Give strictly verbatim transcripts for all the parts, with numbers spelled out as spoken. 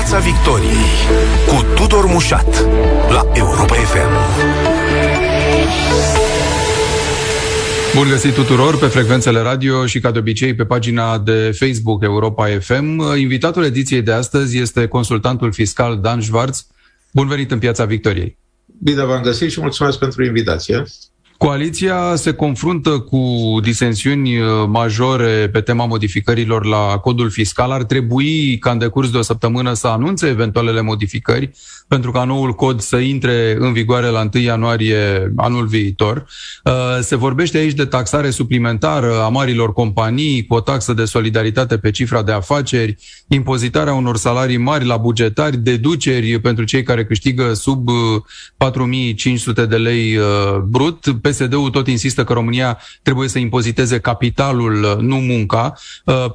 Piața Victoriei cu Tudor Mușat la Europa F M. Bun găsit tuturor pe frecvențele radio și, ca de obicei, pe pagina de Facebook Europa F M. Invitatul ediției de astăzi este consultantul fiscal Dan Schwarz. Bun venit în Piața Victoriei. Bine v-am găsit și mulțumesc pentru invitație. Coaliția se confruntă cu disensiuni majore pe tema modificărilor la codul fiscal. Ar trebui ca în decurs de o săptămână să anunțe eventualele modificări pentru ca noul cod să intre în vigoare la întâi ianuarie anul viitor. Se vorbește aici de taxare suplimentară a marilor companii cu o taxă de solidaritate pe cifra de afaceri, impozitarea unor salarii mari la bugetari, deduceri pentru cei care câștigă sub patru mii cinci sute de lei brut. P S D-ul tot insistă că România trebuie să impoziteze capitalul, nu munca.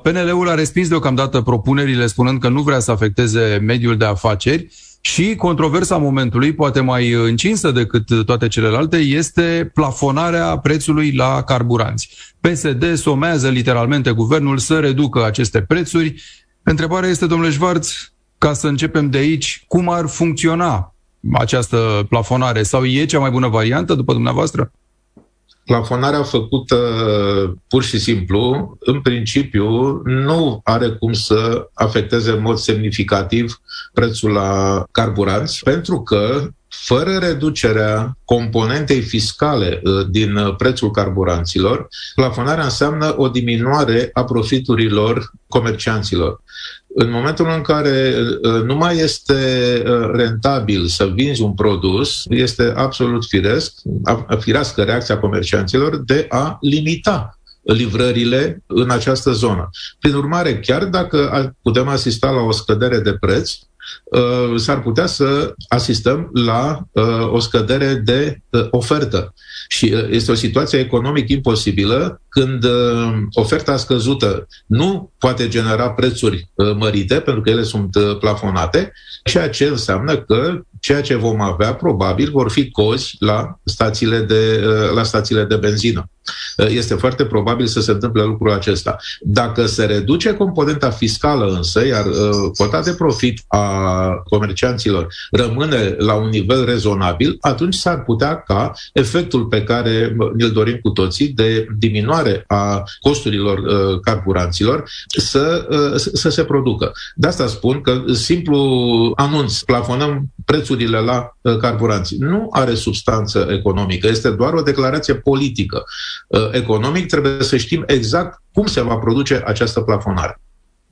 P N L-ul a respins deocamdată propunerile, spunând că nu vrea să afecteze mediul de afaceri. Și controversa momentului, poate mai încinsă decât toate celelalte, este plafonarea prețului la carburanți. P S D somează literalmente guvernul să reducă aceste prețuri. Întrebarea este, domnule Schwarz, ca să începem de aici, cum ar funcționa această plafonare? Sau e cea mai bună variantă, după dumneavoastră? Plafonarea făcută pur și simplu, în principiu, nu are cum să afecteze în mod semnificativ prețul la carburanți, pentru că, fără reducerea componentei fiscale din prețul carburanților, plafonarea înseamnă o diminuare a profiturilor comercianților. În momentul în care nu mai este rentabil să vinzi un produs, este absolut firesc, firească reacția comercianților de a limita livrările în această zonă. Prin urmare, chiar dacă putem asista la o scădere de preț, s-ar putea să asistăm la o scădere de ofertă. Și este o situație economic imposibilă când oferta scăzută nu poate genera prețuri mărite, pentru că ele sunt plafonate, ceea ce înseamnă că ceea ce vom avea probabil vor fi cozi la stațiile de, la stațiile de benzină. Este foarte probabil să se întâmple lucrul acesta. Dacă se reduce componenta fiscală însă, iar cota de profit a comercianților rămâne la un nivel rezonabil, atunci s-ar putea ca efectul pe care îl dorim cu toții de diminuare a costurilor carburanților să, să se producă. De asta spun că simplu anunț, plafonăm prețurile la carburanți, nu are substanță economică, este doar o declarație politică. Economic trebuie să știm exact cum se va produce această plafonare.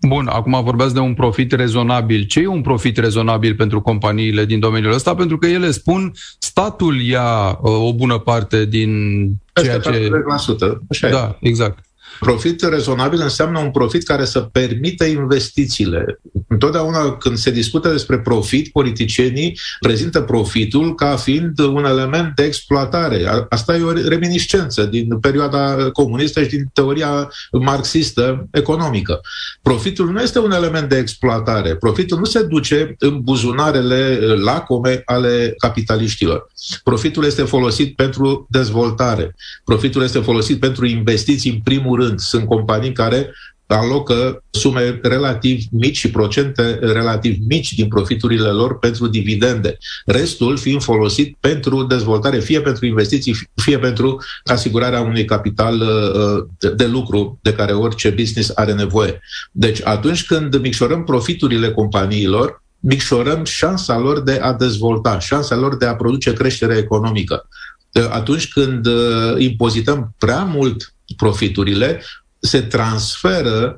Bun, acum vorbeați de un profit rezonabil. Ce e un profit rezonabil pentru companiile din domeniul ăsta? Pentru că ele spun, statul ia o bună parte din ceea ce... patruzeci la sută, așa e. Da, exact. Profit rezonabil înseamnă un profit care să permită investițiile. Întotdeauna când se discută despre profit, politicienii prezintă profitul ca fiind un element de exploatare. Asta e o reminiscență din perioada comunistă și din teoria marxistă economică. Profitul nu este un element de exploatare. Profitul nu se duce în buzunarele lacome ale capitaliștilor. Profitul este folosit pentru dezvoltare. Profitul este folosit pentru investiții, în primul rând. Sunt companii care alocă sume relativ mici și procente relativ mici din profiturile lor pentru dividende. Restul fiind folosit pentru dezvoltare, fie pentru investiții, fie pentru asigurarea unui capital de lucru de care orice business are nevoie. Deci atunci când micșorăm profiturile companiilor, micșorăm șansa lor de a dezvolta, șansa lor de a produce creștere economică. Atunci când impozităm prea mult profiturile, se transferă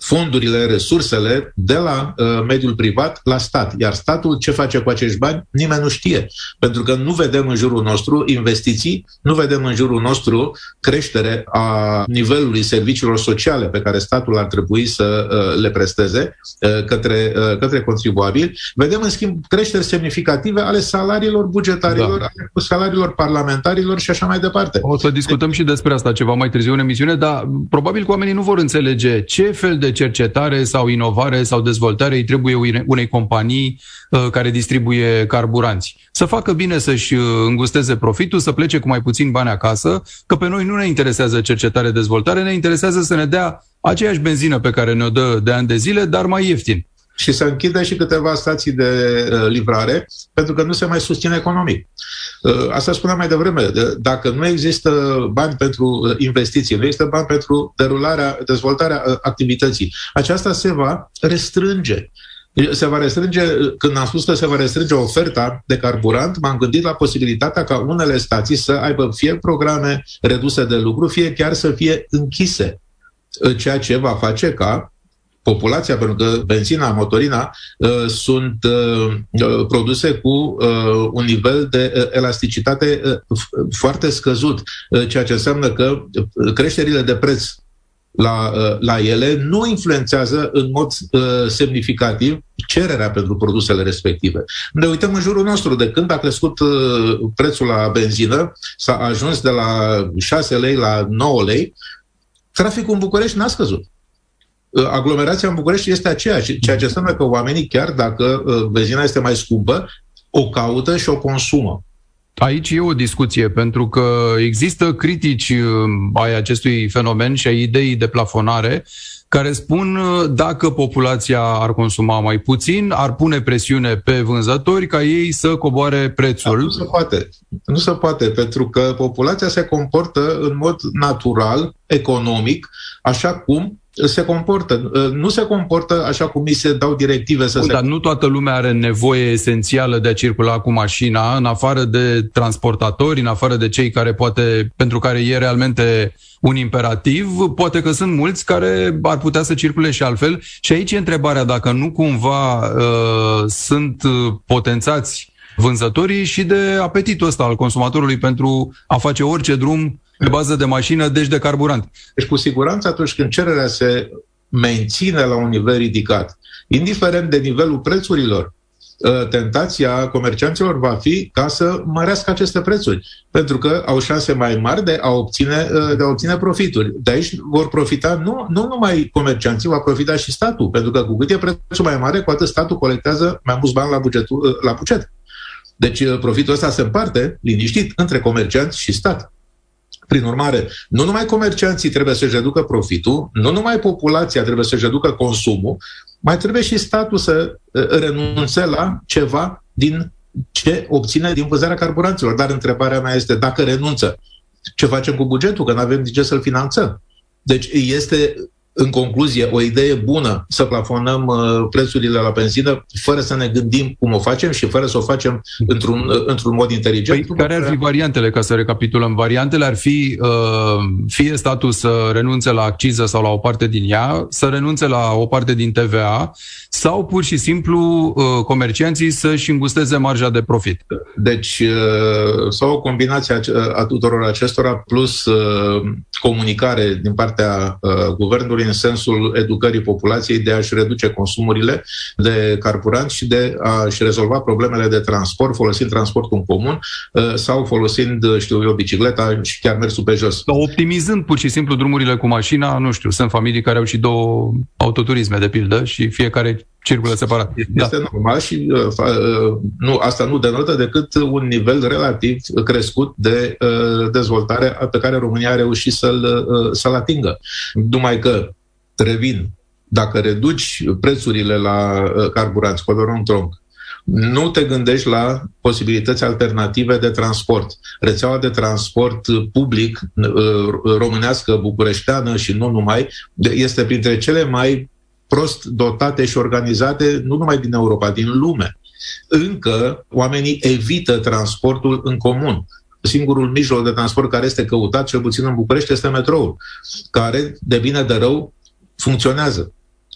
fondurile, resursele de la uh, mediul privat la stat. Iar statul ce face cu acești bani? Nimeni nu știe. Pentru că nu vedem în jurul nostru investiții, nu vedem în jurul nostru creștere a nivelului serviciilor sociale pe care statul ar trebui să uh, le presteze uh, către, uh, către contribuabili. Vedem, în schimb, creșteri semnificative ale salariilor bugetarilor, da, ale salariilor parlamentarilor și așa mai departe. O să discutăm și despre asta ceva mai târziu în emisiune, dar probabil că oamenii nu vor înțelege ce fel de de cercetare sau inovare sau dezvoltare îi trebuie unei companii care distribuie carburanți. Să facă bine, să-și îngusteze profitul, să plece cu mai puțin bani acasă, că pe noi nu ne interesează cercetare, dezvoltare, ne interesează să ne dea aceeași benzină pe care ne-o dă de ani de zile, dar mai ieftin. și să închidă și câteva stații de livrare, pentru că nu se mai susține economic. Asta spuneam mai devreme. Dacă nu există bani pentru investiții, nu există bani pentru derularea, dezvoltarea activității, aceasta se va restrânge. Se va restrânge, când am spus că se va restrânge oferta de carburant, m-am gândit la posibilitatea ca unele stații să aibă fie programe reduse de lucru, fie chiar să fie închise. Ceea ce va face ca populația, pentru că benzina, motorina uh, sunt uh, produse cu uh, un nivel de elasticitate uh, foarte scăzut, uh, ceea ce înseamnă că creșterile de preț la, uh, la ele nu influențează în mod uh, semnificativ cererea pentru produsele respective. Ne uităm în jurul nostru, de când a crescut uh, prețul la benzină, s-a ajuns de la șase lei la nouă lei, traficul în București n-a scăzut. Aglomerația în București este aceeași, ceea ce înseamnă că oamenii, chiar dacă benzina este mai scumpă, o caută și o consumă. Aici e o discuție, pentru că există critici ai acestui fenomen și ai ideii de plafonare, care spun dacă populația ar consuma mai puțin, ar pune presiune pe vânzători ca ei să coboare prețul. Da, nu se poate. Nu se poate, pentru că populația se comportă în mod natural, economic, așa cum se comportă. Nu se comportă așa cum mi se dau directive să Bun, se... Dar nu toată lumea are nevoie esențială de a circula cu mașina, în afară de transportatori, în afară de cei care poate, pentru care e realmente un imperativ, poate că sunt mulți care ar putea să circule și altfel. Și aici e întrebarea, dacă nu cumva uh, sunt potențați vânzătorii și de apetitul ăsta al consumatorului pentru a face orice drum pe bază de mașină, deci de carburant. Deci cu siguranță atunci când cererea se menține la un nivel ridicat, indiferent de nivelul prețurilor, tentația comercianților va fi ca să mărească aceste prețuri, pentru că au șanse mai mari de a obține, de a obține profituri. De aici vor profita nu, nu numai comercianții, va profita și statul, pentru că cu cât e prețul mai mare, cu atât statul colectează mai mulți bani la, bugetul, la buget. Deci profitul ăsta se împarte liniștit între comercianți și stat. Prin urmare, nu numai comercianții trebuie să-și reducă profitul, nu numai populația trebuie să-și reducă consumul, mai trebuie și statul să renunțe la ceva din ce obține din vânzarea carburanților. Dar întrebarea mea este, dacă renunță, ce facem cu bugetul? Că nu avem de ce să-l finanțăm. Deci este, în concluzie, o idee bună să plafonăm prețurile la benzină fără să ne gândim cum o facem și fără să o facem într-un, într-un mod inteligent. Păi, care ar fi variantele, ca să recapitulăm? Variantele ar fi fie statul să renunțe la acciză sau la o parte din ea, să renunțe la o parte din T V A sau pur și simplu comercianții să-și îngusteze marja de profit. Deci, sau o combinație a tuturor acestora plus comunicare din partea guvernului în sensul educării populației de a-și reduce consumurile de carburant și de a-și rezolva problemele de transport, folosind transportul în comun sau folosind, știu eu, bicicleta și chiar mersul pe jos. Optimizând pur și simplu drumurile cu mașina, nu știu, sunt familii care au și două autoturisme, de pildă, și fiecare circulă separat. Este da. normal și nu, asta nu denotă decât un nivel relativ crescut de dezvoltare pe care România a reușit să-l, să-l atingă. Numai că, revin, dacă reduci prețurile la carburanți, codor un tronc, nu te gândești la posibilități alternative de transport. Rețeaua de transport public românească, bucureșteană și nu numai, este printre cele mai prost dotate și organizate, nu numai din Europa, din lume. Încă oamenii evită transportul în comun. Singurul mijloc de transport care este căutat, cel puțin în București, este metroul, care, de bine de rău, funcționează.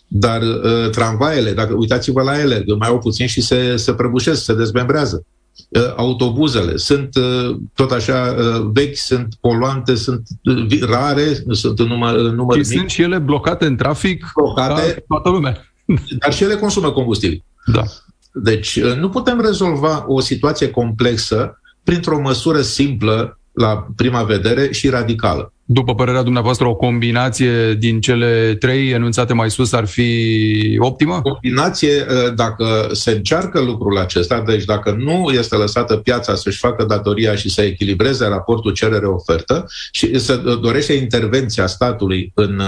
Dar uh, tramvaiele, dacă uitați-vă la ele, mai au puțin și se, se prăbușesc, se dezmembrează. Uh, autobuzele sunt uh, tot așa uh, vechi, sunt poluante, sunt uh, rare, sunt în număr, în număr mic. Sunt și ele blocate în trafic, blocate, ca toată lumea. Dar și ele consumă combustibil. Da. Deci uh, nu putem rezolva o situație complexă printr-o măsură simplă, la prima vedere, și radicală. după părerea dumneavoastră, o combinație din cele trei enunțate mai sus ar fi optimă? Combinație, dacă se încearcă lucrul acesta, deci dacă nu este lăsată piața să-și facă datoria și să echilibreze raportul cerere-ofertă și se dorește intervenția statului în,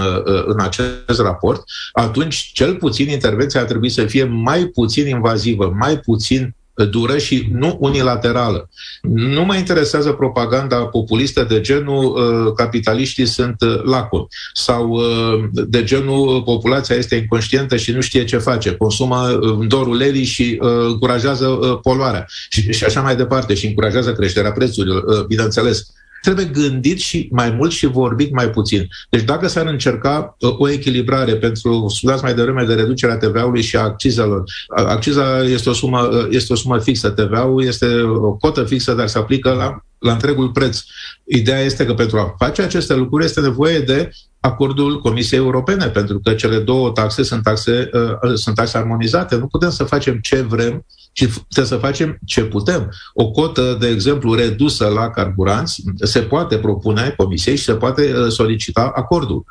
în acest raport, atunci cel puțin intervenția ar trebui să fie mai puțin invazivă, mai puțin dură și nu unilaterală. Nu mă interesează propaganda populistă de genul uh, capitaliștii sunt lacuri sau uh, de genul populația este inconștientă și nu știe ce face, consumă uh, dorul elii și uh, încurajează uh, poluarea și, și așa mai departe și încurajează creșterea prețurilor, uh, bineînțeles. Trebuie gândit și mai mult și vorbit mai puțin. Deci dacă s-ar încerca o echilibrare pentru, spuneați mai devreme, de reducerea T V A-ului și a accizelor. Acciza este o sumă, este o sumă fixă, T V A-ul este o cotă fixă, dar se aplică la, la întregul preț. Ideea este că pentru a face aceste lucruri este nevoie de acordul Comisiei Europene, pentru că cele două taxe sunt taxe, uh, sunt taxe armonizate. Nu putem să facem ce vrem, ci putem să facem ce putem. O cotă, de exemplu, redusă la carburanți se poate propune Comisiei și se poate uh, solicita acordul.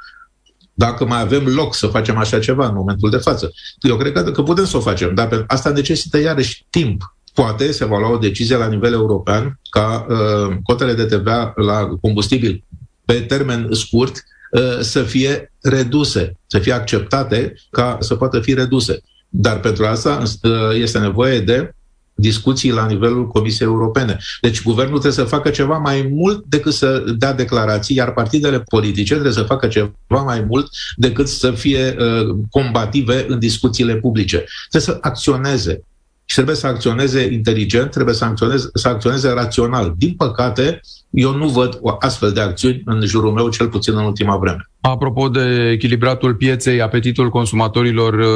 Dacă mai avem loc să facem așa ceva în momentul de față. Eu cred că, că putem să o facem, dar asta necesită iarăși timp. Poate se va lua o decizie la nivel european ca uh, cotele de T V A la combustibil pe termen scurt să fie reduse, să fie acceptate ca să poată fi reduse. Dar pentru asta este nevoie de discuții la nivelul Comisiei Europene. Deci guvernul trebuie să facă ceva mai mult decât să dea declarații, iar partidele politice trebuie să facă ceva mai mult decât să fie combative în discuțiile publice. Trebuie să acționeze. Și trebuie să acționeze inteligent, trebuie să acționeze, să acționeze rațional. Din păcate, eu nu văd o astfel de acțiuni în jurul meu, cel puțin în ultima vreme. Apropo de echilibratul pieței, apetitul consumatorilor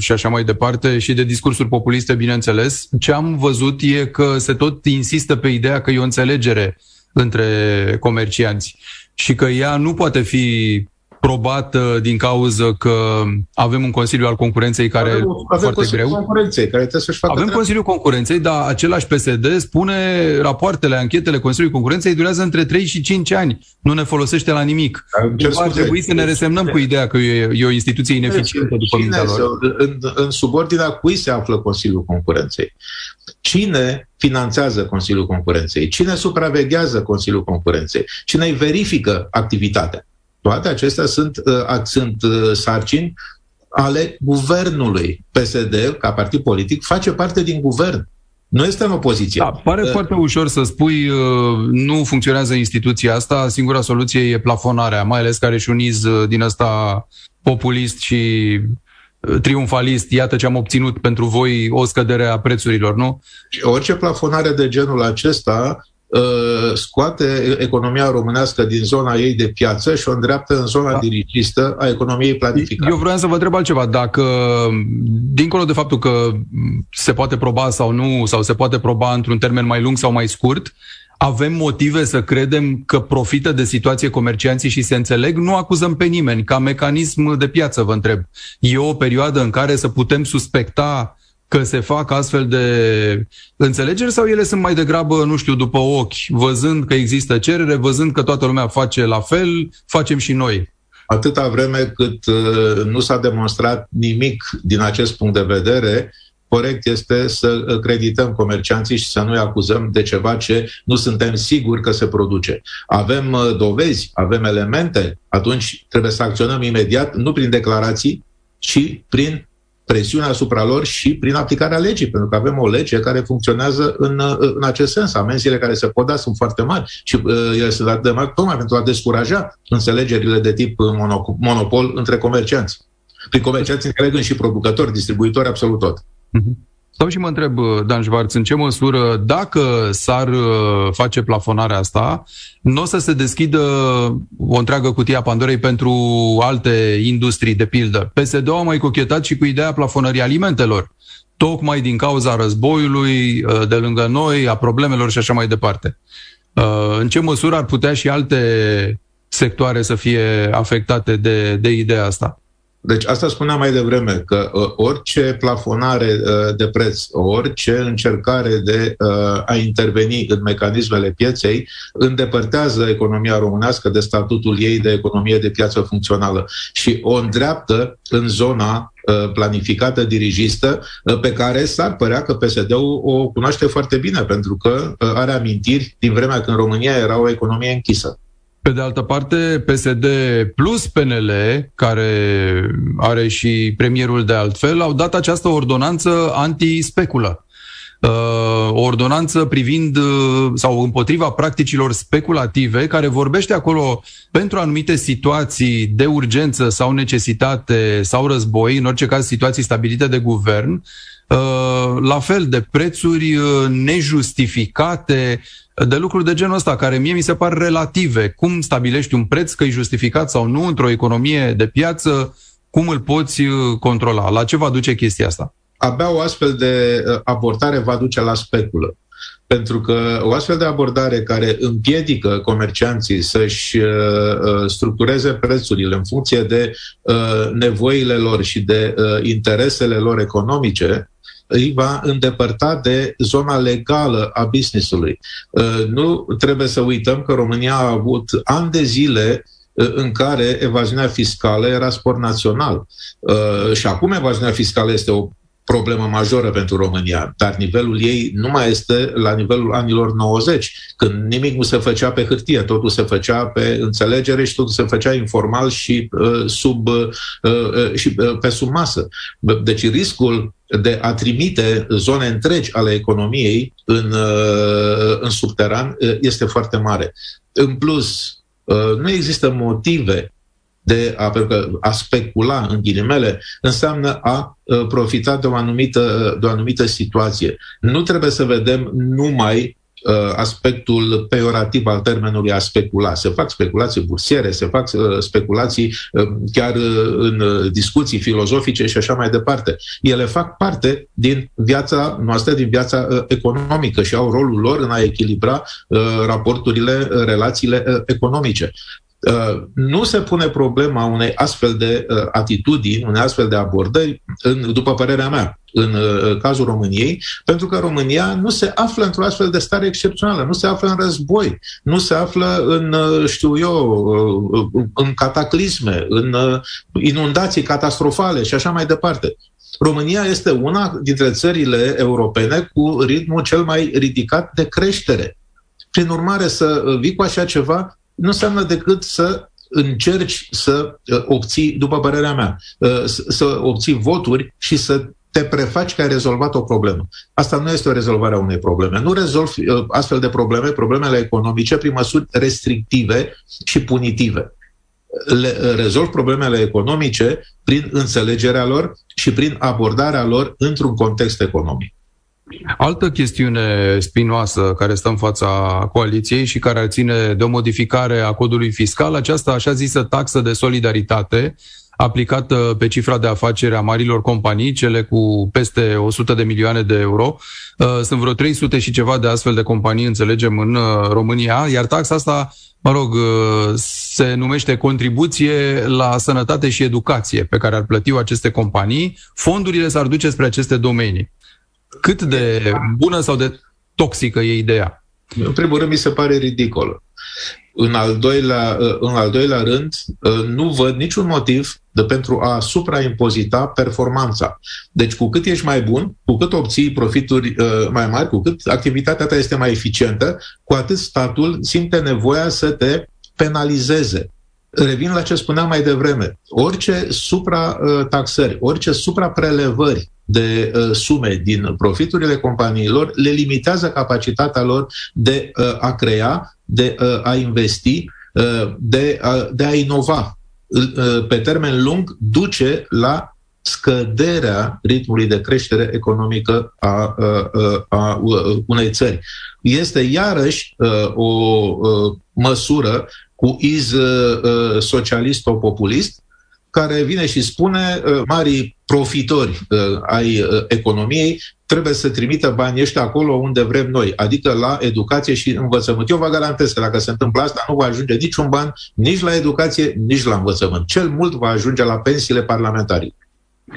și așa mai departe și de discursuri populiste, bineînțeles, ce am văzut e că se tot insistă pe ideea că e o înțelegere între comercianți și că ea nu poate fi probată din cauză că avem un Consiliu al Concurenței care avem, avem foarte Consiliul greu. Concurenței, care trebuie să-și facă avem treabă. Consiliul Concurenței, dar același P S D spune rapoartele, anchetele Consiliului Concurenței durează între trei și cinci ani. Nu ne folosește la nimic. Va trebui să ne resemnăm cu ideea că e, e o instituție ineficientă după mintea lor. În, în subordinea cui se află Consiliul Concurenței? Cine finanțează Consiliul Concurenței? Cine supraveghează Consiliul Concurenței? Cine îi verifică activitatea? Toate acestea sunt, uh, sunt uh, sarcini ale guvernului. P S D, ca partid politic, face parte din guvern. Nu este în opoziție. Da, pare uh, foarte ușor să spui uh, nu funcționează instituția asta, singura soluție e plafonarea, mai ales care și un iz din ăsta populist și triumfalist, iată ce am obținut pentru voi, o scădere a prețurilor, nu? Orice plafonare de genul acesta scoate economia românească din zona ei de piață și o îndreaptă în zona da. dirigistă a economiei planificate. Eu vreau să vă întreb altceva, dacă dincolo de faptul că se poate proba sau nu, sau se poate proba într-un termen mai lung sau mai scurt, avem motive să credem că profită de situație comercianții și se înțeleg? Nu acuzăm pe nimeni, ca mecanism de piață vă întreb. E o perioadă în care să putem suspecta că se fac astfel de înțelegeri sau ele sunt mai degrabă, nu știu, după ochi, văzând că există cerere, văzând că toată lumea face la fel, facem și noi? Atâta vreme cât uh, nu s-a demonstrat nimic din acest punct de vedere, corect este să credităm comercianții și să nu-i acuzăm de ceva ce nu suntem siguri că se produce. Avem uh, dovezi, avem elemente, atunci trebuie să acționăm imediat, nu prin declarații, ci prin presiunea asupra lor și prin aplicarea legii, pentru că avem o lege care funcționează în, în acest sens. Amenziile care se pot da sunt foarte mari și uh, ele sunt atât de mari tocmai pentru a descuraja înțelegerile de tip monopol între comercianți. Prin comercianți înțelegând și producători, distribuitori, absolut tot. Stau și mă întreb, Dan Schwarz, în ce măsură, dacă s-ar face plafonarea asta, nu o să se deschidă o întreagă cutie a Pandorei pentru alte industrii, de pildă? P S D-ul a mai cochetat și cu ideea plafonării alimentelor, tocmai din cauza războiului de lângă noi, a problemelor și așa mai departe. În ce măsură ar putea și alte sectoare să fie afectate de, de ideea asta? Deci asta spuneam mai devreme, că orice plafonare de preț, orice încercare de a interveni în mecanismele pieței îndepărtează economia românească de statutul ei de economie de piață funcțională și o îndreaptă în zona planificată, dirigistă, pe care s-ar părea că P S D-ul o cunoaște foarte bine, pentru că are amintiri din vremea când România era o economie închisă. Pe de altă parte, P S D plus P N L, care are și premierul de altfel, au dat această ordonanță anti-speculă. O ordonanță privind sau împotriva practicilor speculative, care vorbește acolo pentru anumite situații de urgență sau necesitate sau război, în orice caz situații stabilite de guvern, la fel de prețuri nejustificate, de lucruri de genul ăsta, care mie mi se par relative. Cum stabilești un preț, că e justificat sau nu, într-o economie de piață, cum îl poți controla? La ce va duce chestia asta? Abia o astfel de abordare va duce la speculă. Pentru că o astfel de abordare care împiedică comercianții să-și structureze prețurile în funcție de nevoile lor și de interesele lor economice, îi va îndepărta de zona legală a business-ului. Nu trebuie să uităm că România a avut ani de zile în care evaziunea fiscală era sport național. Și acum evaziunea fiscală este o problemă majoră pentru România, dar nivelul ei nu mai este la nivelul anilor nouăzeci, când nimic nu se făcea pe hârtie, totul se făcea pe înțelegere și totul se făcea informal și, uh, sub, uh, uh, și uh, pe sub masă. Deci riscul de a trimite zone întregi ale economiei în, uh, în subteran uh, este foarte mare. În plus, uh, nu există motive de a, a specula, în ghilimele, înseamnă a profita de o anumită, de o anumită situație. Nu trebuie să vedem numai aspectul peiorativ al termenului a specula. Se fac speculații bursiere, se fac speculații chiar în discuții filozofice și așa mai departe. Ele fac parte din viața noastră, din viața economică și au rolul lor în a echilibra raporturile, relațiile economice. Nu se pune problema unei astfel de atitudini, unei astfel de abordări, în, după părerea mea, în cazul României, pentru că România nu se află într-o astfel de stare excepțională, nu se află în război, nu se află în, știu eu, în cataclisme, în inundații catastrofale și așa mai departe. România este una dintre țările europene cu ritmul cel mai ridicat de creștere. Prin urmare, să vii cu așa ceva nu înseamnă decât să încerci să obții, după părerea mea, să obții voturi și să te prefaci că ai rezolvat o problemă. Asta nu este o rezolvare a unei probleme. Nu rezolvi astfel de probleme, problemele economice, prin măsuri restrictive și punitive. Le rezolvi problemele economice prin înțelegerea lor și prin abordarea lor într-un context economic. Altă chestiune spinoasă care stă în fața coaliției și care ar ține de o modificare a codului fiscal, aceasta așa zisă taxă de solidaritate aplicată pe cifra de afaceri a marilor companii, cele cu peste o sută de milioane de euro. Sunt vreo trei sute și ceva de astfel de companii, înțelegem, în România, iar taxa asta, mă rog, se numește contribuție la sănătate și educație pe care ar plăti aceste companii. Fondurile s-ar duce spre aceste domenii. Cât de bună sau de toxică e ideea? În primul rând, mi se pare ridicolă. În al doilea, în al doilea rând, nu văd niciun motiv de pentru a supraimpozita performanța. Deci, cu cât ești mai bun, cu cât obții profituri mai mari, cu cât activitatea ta este mai eficientă, cu atât statul simte nevoia să te penalizeze. Revin la ce spuneam mai devreme. Orice suprataxări, orice supraprelevări de sume din profiturile companiilor le limitează capacitatea lor de a crea, de a investi, de a, de a inova. Pe termen lung duce la scăderea ritmului de creștere economică a, a, a unei țări. Este iarăși o măsură cu iz socialist-populist, care vine și spune uh, marii profitori uh, ai uh, economiei trebuie să trimită banii ăștia acolo unde vrem noi, adică la educație și învățământ. Eu vă garantez că dacă se întâmplă asta, nu va ajunge niciun ban nici la educație, nici la învățământ. Cel mult va ajunge la pensiile parlamentarilor.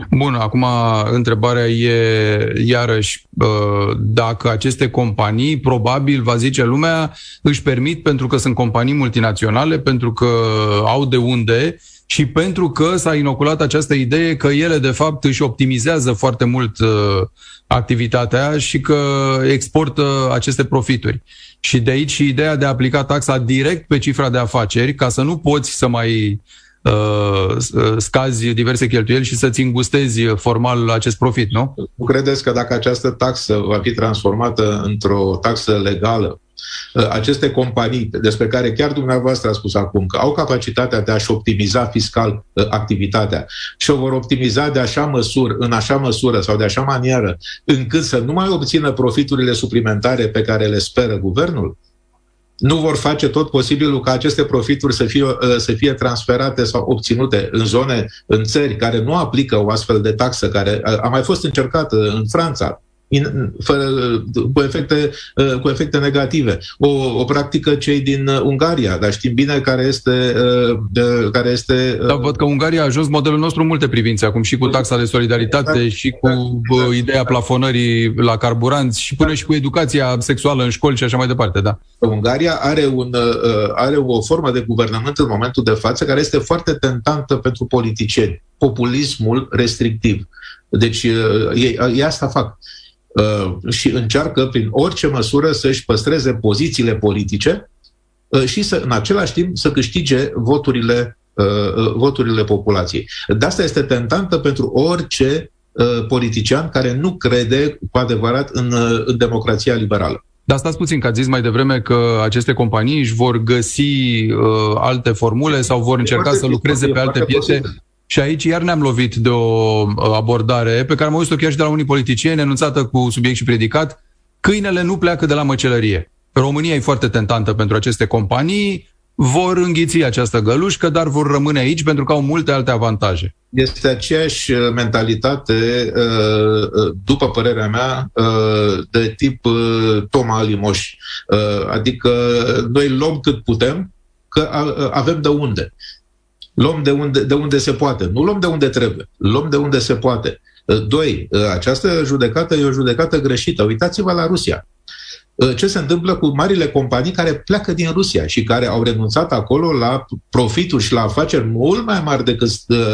Bun, acum întrebarea e iarăși dacă aceste companii, probabil, va zice lumea, își permit pentru că sunt companii multinaționale, pentru că au de unde și pentru că s-a inoculat această idee că ele, de fapt, își optimizează foarte mult activitatea și că exportă aceste profituri. Și de aici și ideea de a aplica taxa direct pe cifra de afaceri, ca să nu poți să mai... scazi diverse cheltuieli și să-ți îngustezi formal acest profit, nu? Nu credeți că dacă această taxă va fi transformată într-o taxă legală, aceste companii despre care chiar dumneavoastră a spus acum că au capacitatea de a-și optimiza fiscal activitatea și o vor optimiza de așa măsură, în așa măsură sau de așa manieră încât să nu mai obțină profiturile suplimentare pe care le speră guvernul, nu vor face tot posibilul ca aceste profituri să fie, să fie transferate sau obținute în zone, în țări care nu aplică o astfel de taxă, care a mai fost încercată în Franța, in, fără, cu, efecte, cu efecte negative. O, o practică cei din Ungaria, dar știm bine care este... De, care este dar văd că Ungaria a ajuns modelul nostru în multe privințe, acum și cu taxa de solidaritate, exact, și cu exact, ideea exact. plafonării la carburanți și până exact. și cu educația sexuală în școli și așa mai departe, da. Ungaria are, un, are o formă de guvernământ în momentul de față care este foarte tentantă pentru politicieni. Populismul restrictiv. Deci ei, ei asta fac. Și încearcă prin orice măsură să-și păstreze pozițiile politice și să, în același timp să câștige voturile, voturile populației. De asta este tentantă pentru orice politician care nu crede cu adevărat în, în democrația liberală. Dar stați puțin, că ați zis mai devreme că aceste companii își vor găsi uh, alte formule sau vor încerca să lucreze pe alte piețe. Și aici iar ne-am lovit de o abordare pe care am auzit-o chiar și de la unii politicieni, enunțată cu subiect și predicat: câinele nu pleacă de la măcelărie. România e foarte tentantă pentru aceste companii, vor înghiți această gălușcă, dar vor rămâne aici pentru că au multe alte avantaje. Este aceeași mentalitate, după părerea mea, de tip Toma Alimoș. Adică noi luăm cât putem, că avem de unde. Luăm de unde, de unde se poate. Nu luăm de unde trebuie. Luăm de unde se poate. Doi, această judecată e o judecată greșită. Uitați-vă la Rusia. Ce se întâmplă cu marile companii care pleacă din Rusia și care au renunțat acolo la profituri și la afaceri mult mai mari decât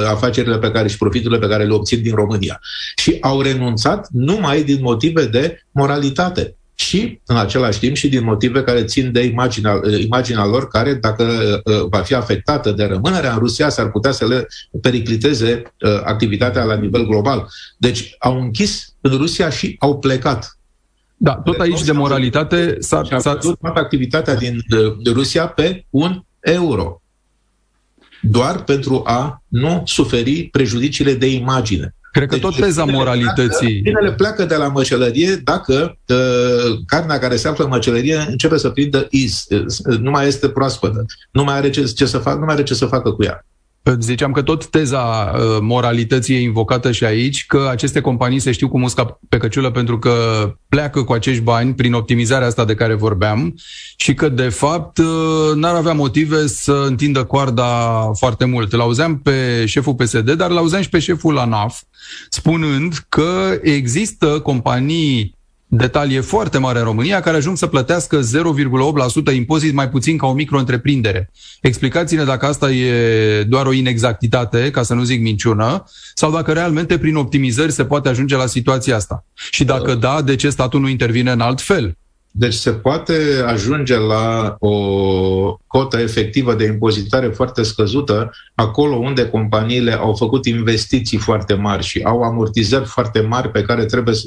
afacerile pe care și profiturile pe care le obțin din România. Și au renunțat numai din motive de moralitate. Și, în același timp, și din motive care țin de imaginea, imaginea lor, care, dacă va fi afectată de rămânerea în Rusia, s-ar putea să le pericliteze activitatea la nivel global. Deci au închis în Rusia și au plecat. Da, tot aici de moralitate s-a... S-a dat activitatea din Rusia pe un euro. Doar pentru a nu suferi prejudiciile de imagine. Cred că deci, tot teza moralității... Câinele pleacă de la măcelărie dacă uh, carnea care se află în măcelărie începe să prindă iz. Nu mai este proaspătă. Nu mai are ce, ce, să, fac, nu mai are ce să facă cu ea. Ziceam că tot teza uh, moralității e invocată și aici, că aceste companii se știu cu musca pe căciulă pentru că pleacă cu acești bani prin optimizarea asta de care vorbeam și că, de fapt, uh, n-ar avea motive să întindă coarda foarte mult. L-auzeam pe șeful P S D, dar l-auzeam și pe șeful ANAF, spunând că există companii de talie foarte mare în România care ajung să plătească zero virgulă opt la sută impozit mai puțin ca o micro-întreprindere. Explicați-ne dacă asta e doar o inexactitate, ca să nu zic minciună, sau dacă realmente prin optimizări se poate ajunge la situația asta. Și dacă da, de ce statul nu intervine în alt fel? Deci se poate ajunge la o cotă efectivă de impozitare foarte scăzută acolo unde companiile au făcut investiții foarte mari și au amortizări foarte mari pe care trebuie să,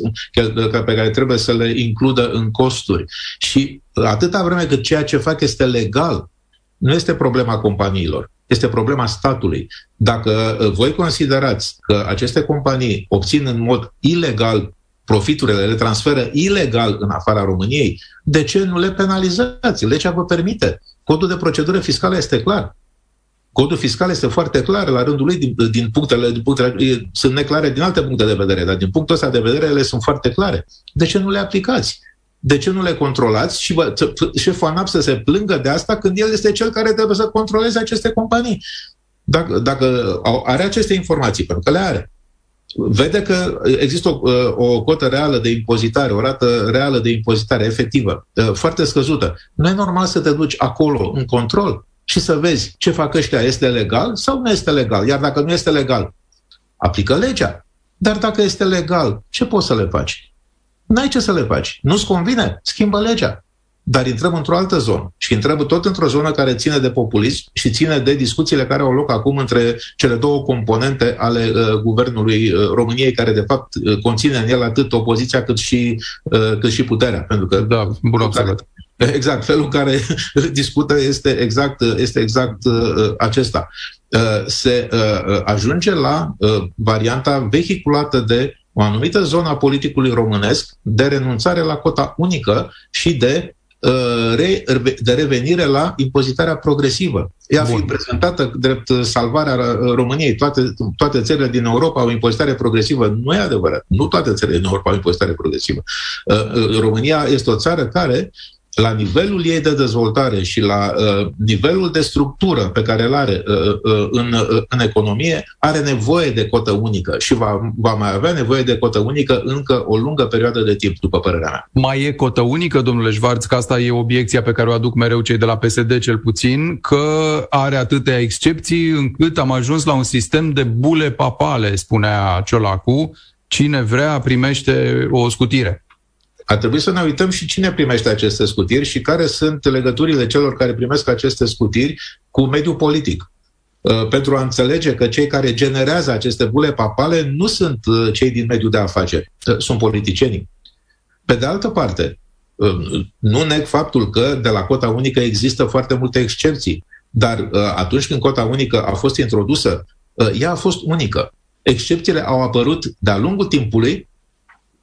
pe care trebuie să le includă în costuri. Și atâta vreme cât ceea ce fac este legal, nu este problema companiilor, este problema statului. Dacă voi considerați că aceste companii obțin în mod ilegal profiturile, le transferă ilegal în afara României, de ce nu le penalizați? Legea vă permite. Codul de procedură fiscală este clar. Codul fiscal este foarte clar la rândul lui, din, din punctele, din punctele, sunt neclare din alte puncte de vedere, dar din punctul ăsta de vedere ele sunt foarte clare. De ce nu le aplicați? De ce nu le controlați? Și șeful ANAF să se plângă de asta când el este cel care trebuie să controleze aceste companii. Dacă, dacă are aceste informații, pentru că le are, vede că există o, o cotă reală de impozitare, o rată reală de impozitare efectivă, foarte scăzută. Nu e normal să te duci acolo în control și să vezi ce fac ăștia, este legal sau nu este legal. Iar dacă nu este legal, aplică legea. Dar dacă este legal, ce poți să le faci? N-ai ce să le faci. Nu-ți convine? Schimbă legea. Dar intrăm într-o altă zonă și intrăm tot într-o zonă care ține de populism și ține de discuțiile care au loc acum între cele două componente ale uh, Guvernului uh, României, care de fapt uh, conține în el atât opoziția cât și, uh, cât și puterea. Pentru că, da, bun observat. Exact, felul în care discută este exact, este exact uh, acesta. Uh, se uh, ajunge la uh, varianta vehiculată de o anumită zonă a politicului românesc, de renunțare la cota unică și de de revenire la impozitarea progresivă. Ea fi prezentată drept salvarea României. Toate, toate țările din Europa au impozitare progresivă. Nu e adevărat. Nu toate țările din Europa au impozitare progresivă. România este o țară care, la nivelul ei de dezvoltare și la nivelul de structură pe care îl are în, în economie, are nevoie de cotă unică și va, va mai avea nevoie de cotă unică încă o lungă perioadă de timp, după părerea mea. Mai e cotă unică, domnule Schwarz, că asta e obiecția pe care o aduc mereu cei de la P S D, cel puțin, că are atâtea excepții încât am ajuns la un sistem de bule papale, spunea Ciolacu, cine vrea primește o scutire. Ar trebui să ne uităm și cine primește aceste scutiri și care sunt legăturile celor care primesc aceste scutiri cu mediul politic. Pentru a înțelege că cei care generează aceste bule papale nu sunt cei din mediul de afaceri, sunt politicienii. Pe de altă parte, nu neg faptul că de la cota unică există foarte multe excepții, dar atunci când cota unică a fost introdusă, ea a fost unică. Excepțiile au apărut de-a lungul timpului,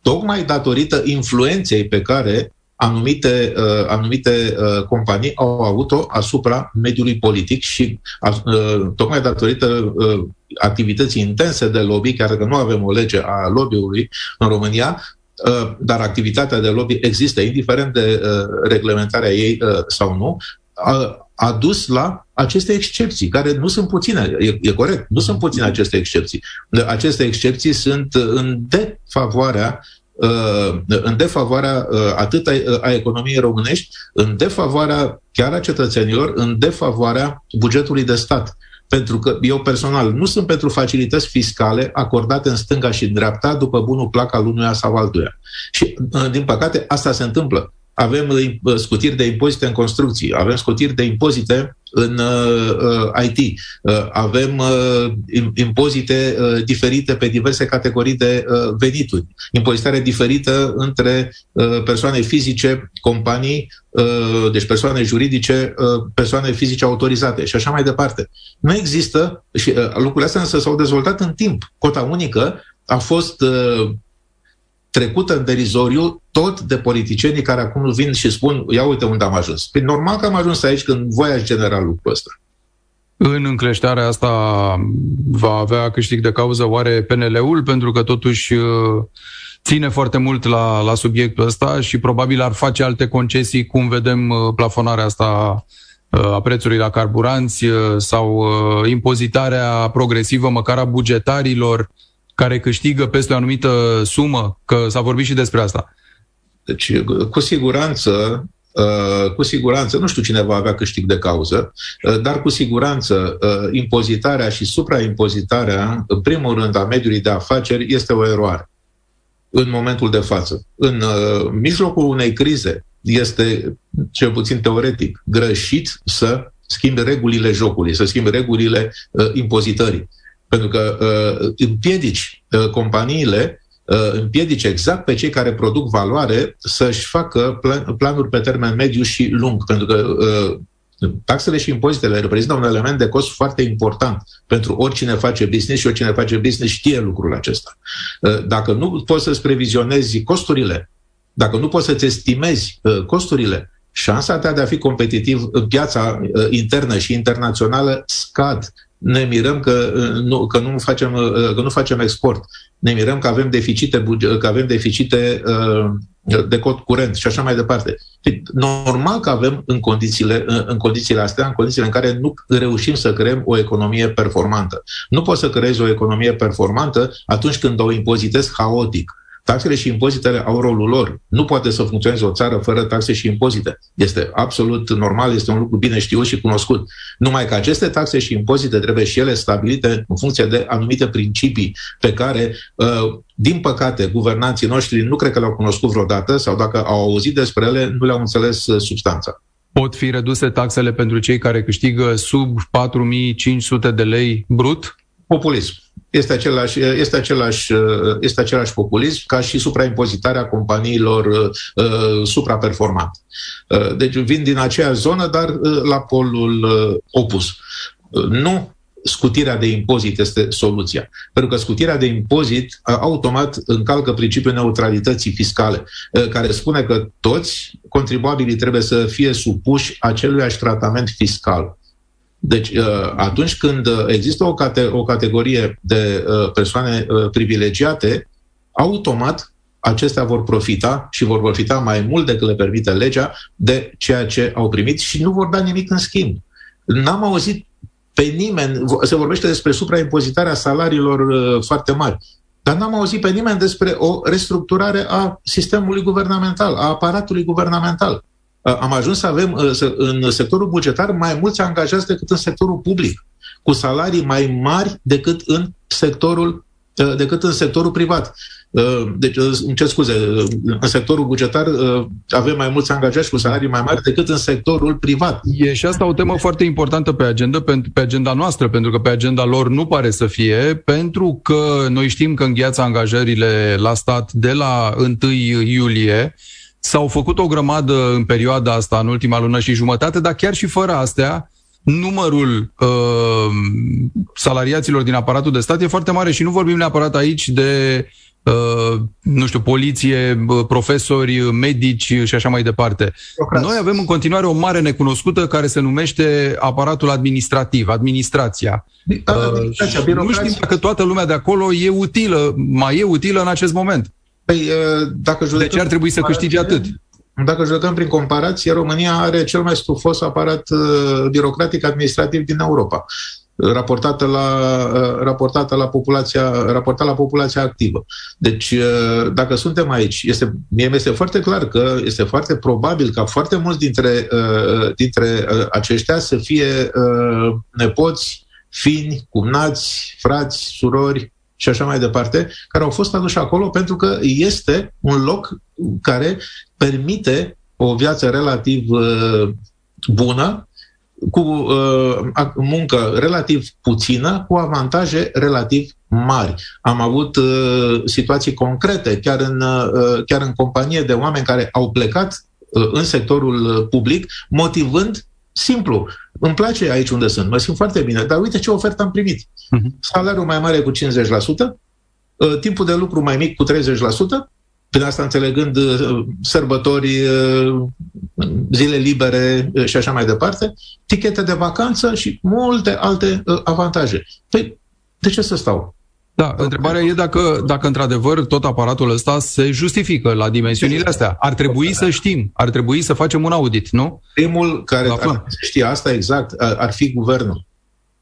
tocmai datorită influenței pe care anumite, uh, anumite uh, companii au avut-o asupra mediului politic și uh, tocmai datorită uh, activității intense de lobby, chiar că nu avem o lege a lobby-ului în România, uh, dar activitatea de lobby există, indiferent de uh, reglementarea ei uh, sau nu, uh, a dus la aceste excepții, care nu sunt puține, e, e corect, nu sunt puține aceste excepții. Aceste excepții sunt în defavoarea, în defavoarea atât a economiei românești, în defavoarea chiar a cetățenilor, în defavoarea bugetului de stat. Pentru că eu personal nu sunt pentru facilități fiscale acordate în stânga și în dreapta după bunul plac al unuia sau altuia. Și, din păcate, asta se întâmplă. Avem scutiri de impozite în construcții, avem scutiri de impozite în I T, avem impozite diferite pe diverse categorii de venituri, impozitare diferită între persoane fizice, companii, deci persoane juridice, persoane fizice autorizate și așa mai departe. Nu există, și lucrurile astea însă s-au dezvoltat în timp. Cota unică a fost trecută în derizoriu tot de politicienii care acum vin și spun, ia uite unde am ajuns. Păi normal că am ajuns aici când voi ați genera lucrul ăsta. În încleștarea asta va avea câștig de cauză oare P N L-ul? Pentru că totuși ține foarte mult la, la subiectul ăsta și probabil ar face alte concesii, cum vedem plafonarea asta a prețului la carburanți sau impozitarea progresivă măcar a bugetarilor care câștigă peste o anumită sumă, că s-a vorbit și despre asta. Deci, cu siguranță, cu siguranță, nu știu cine va avea câștig de cauză, dar cu siguranță impozitarea și supraimpozitarea, în primul rând, a mediului de afaceri este o eroare în momentul de față. În mijlocul unei crize este, cel puțin teoretic, greșit să schimbi regulile jocului, să schimbi regulile impozitării. Pentru că uh, împiedici uh, companiile, uh, împiedici exact pe cei care produc valoare să-și facă plan- planuri pe termen mediu și lung. Pentru că uh, taxele și impozitele reprezintă un element de cost foarte important pentru oricine face business și oricine face business știe lucrul acesta. Uh, dacă nu poți să-ți previzionezi costurile, dacă nu poți să-ți estimezi uh, costurile, șansa ta de a fi competitiv în piața internă și internațională scad. Ne mirăm că nu, că nu facem, că nu facem export. Ne mirăm că avem deficite, că avem deficite de cont curent și așa mai departe. Normal că avem în condițiile, în condițiile astea, în condițiile în care nu reușim să creăm o economie performantă. Nu poți să creezi o economie performantă atunci când o impozitezi haotic. Taxele și impozitele au rolul lor. Nu poate să funcționeze o țară fără taxe și impozite. Este absolut normal, este un lucru bine știut și cunoscut. Numai că aceste taxe și impozite trebuie și ele stabilite în funcție de anumite principii pe care, din păcate, guvernanții noștri nu cred că le-au cunoscut vreodată sau dacă au auzit despre ele, nu le-au înțeles substanța. Pot fi reduse taxele pentru cei care câștigă sub patru mii cinci sute de lei brut? Populism. Este același, este, același, este același populism ca și supraimpozitarea companiilor uh, supraperformante. Uh, deci vin din aceea zonă, dar uh, la polul uh, opus. Uh, nu scutirea de impozit este soluția. Pentru că scutirea de impozit uh, automat încalcă principiul neutralității fiscale, uh, care spune că toți contribuabilii trebuie să fie supuși aceluiași tratament fiscal. Deci atunci când există o, cate, o categorie de persoane privilegiate, automat acestea vor profita și vor profita mai mult decât le permite legea de ceea ce au primit și nu vor da nimic în schimb. N-am auzit pe nimeni, se vorbește despre supraimpozitarea salariilor foarte mari, dar n-am auzit pe nimeni despre o restructurare a sistemului guvernamental, a aparatului guvernamental. Am ajuns să avem în sectorul bugetar mai mulți angajați decât în sectorul public, cu salarii mai mari decât în sectorul, decât în sectorul privat. Deci, îmi cer scuze, în sectorul bugetar avem mai mulți angajați cu salarii mai mari decât în sectorul privat. E și asta o temă foarte importantă pe agenda, pe agenda noastră, pentru că pe agenda lor nu pare să fie, pentru că noi știm că îngheață angajările la stat de la întâi iulie, s-au făcut o grămadă în perioada asta, în ultima lună și jumătate, dar chiar și fără astea, numărul uh, salariaților din aparatul de stat e foarte mare și nu vorbim neapărat aici de, uh, nu știu, poliție, profesori, medici și așa mai departe. Noi avem în continuare o mare necunoscută care se numește aparatul administrativ, administrația. administrația uh, nu știm dacă toată lumea de acolo e utilă, mai e utilă în acest moment. Păi, dacă judecăm, de ce ar trebui să câștige atât? Dacă judecăm prin comparație, România are cel mai stufos aparat uh, birocratic administrativ din Europa, raportată la, uh, raportată la, populația, raportată la populația activă. Deci, uh, dacă suntem aici, este, mie mi-este foarte clar că este foarte probabil ca foarte mulți dintre, uh, dintre uh, aceștia să fie uh, nepoți, fini, cumnați, frați, surori, și așa mai departe, care au fost aduși acolo pentru că este un loc care permite o viață relativ uh, bună, cu uh, muncă relativ puțină, cu avantaje relativ mari. Am avut uh, situații concrete, chiar în, uh, chiar în companie, de oameni care au plecat uh, în sectorul public, motivând simplu. Îmi place aici unde sunt, mă simt foarte bine, dar uite ce ofertă am primit. Salariul mai mare cu cincizeci la sută, timpul de lucru mai mic cu treizeci la sută, prin asta înțelegând sărbători, zile libere și așa mai departe, tichete de vacanță și multe alte avantaje. Păi, de ce să stau? Da, întrebarea e dacă, dacă într-adevăr tot aparatul ăsta se justifică la dimensiunile astea. Ar trebui să știm, ar trebui să facem un audit, nu? Primul care ar trebui să știe asta exact ar fi guvernul.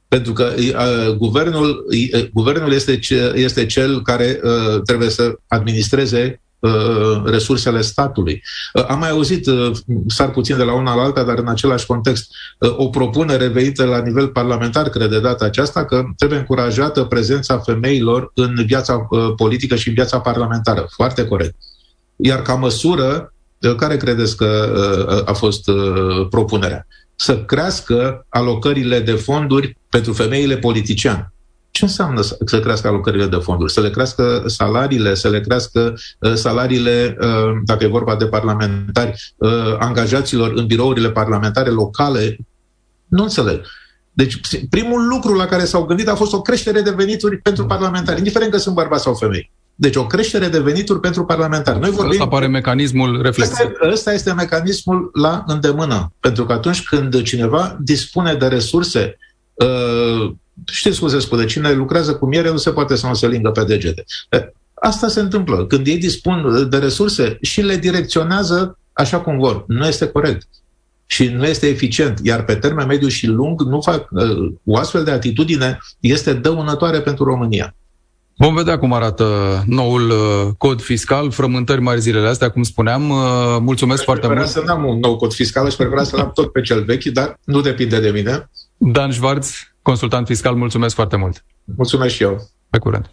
Pentru că uh, guvernul, uh, guvernul este, ce, este cel care uh, trebuie să administreze uh, resursele statului. Uh, am mai auzit, uh, sar puțin de la una la alta, dar în același context, uh, o propunere venită la nivel parlamentar, cred de data aceasta, că trebuie încurajată prezența femeilor în viața uh, politică și în viața parlamentară. Foarte corect. Iar ca măsură, uh, care credeți că uh, a fost uh, propunerea? Să crească alocările de fonduri pentru femeile politicieni. Ce înseamnă să crească alocările de fonduri? Să le crească salariile, să le crească salariile, dacă e vorba de parlamentari, angajaților în birourile parlamentare locale? Nu înțeleg. Deci primul lucru la care s-au gândit a fost o creștere de venituri pentru parlamentari, indiferent că sunt bărbați sau femei. Deci o creștere de venituri pentru parlamentari. Noi vorbim... Asta apare mecanismul reflexiv. Ăsta este mecanismul la îndemână. Pentru că atunci când cineva dispune de resurse, știți cum se spune, cine lucrează cu miere nu se poate să nu se lingă pe degete. Asta se întâmplă. Când ei dispun de resurse și le direcționează așa cum vor. Nu este corect. Și nu este eficient. Iar pe termen mediu și lung, nu fac, o astfel de atitudine este dăunătoare pentru România. Vom vedea cum arată noul cod fiscal, frământări mari zilele astea, cum spuneam. Mulțumesc aș foarte mult. Aș prefera să n-am un nou cod fiscal, aș prefera să n-am tot pe cel vechi, dar nu depinde de mine. Dan Schwarz, consultant fiscal, mulțumesc foarte mult. Mulțumesc și eu. Pe curând.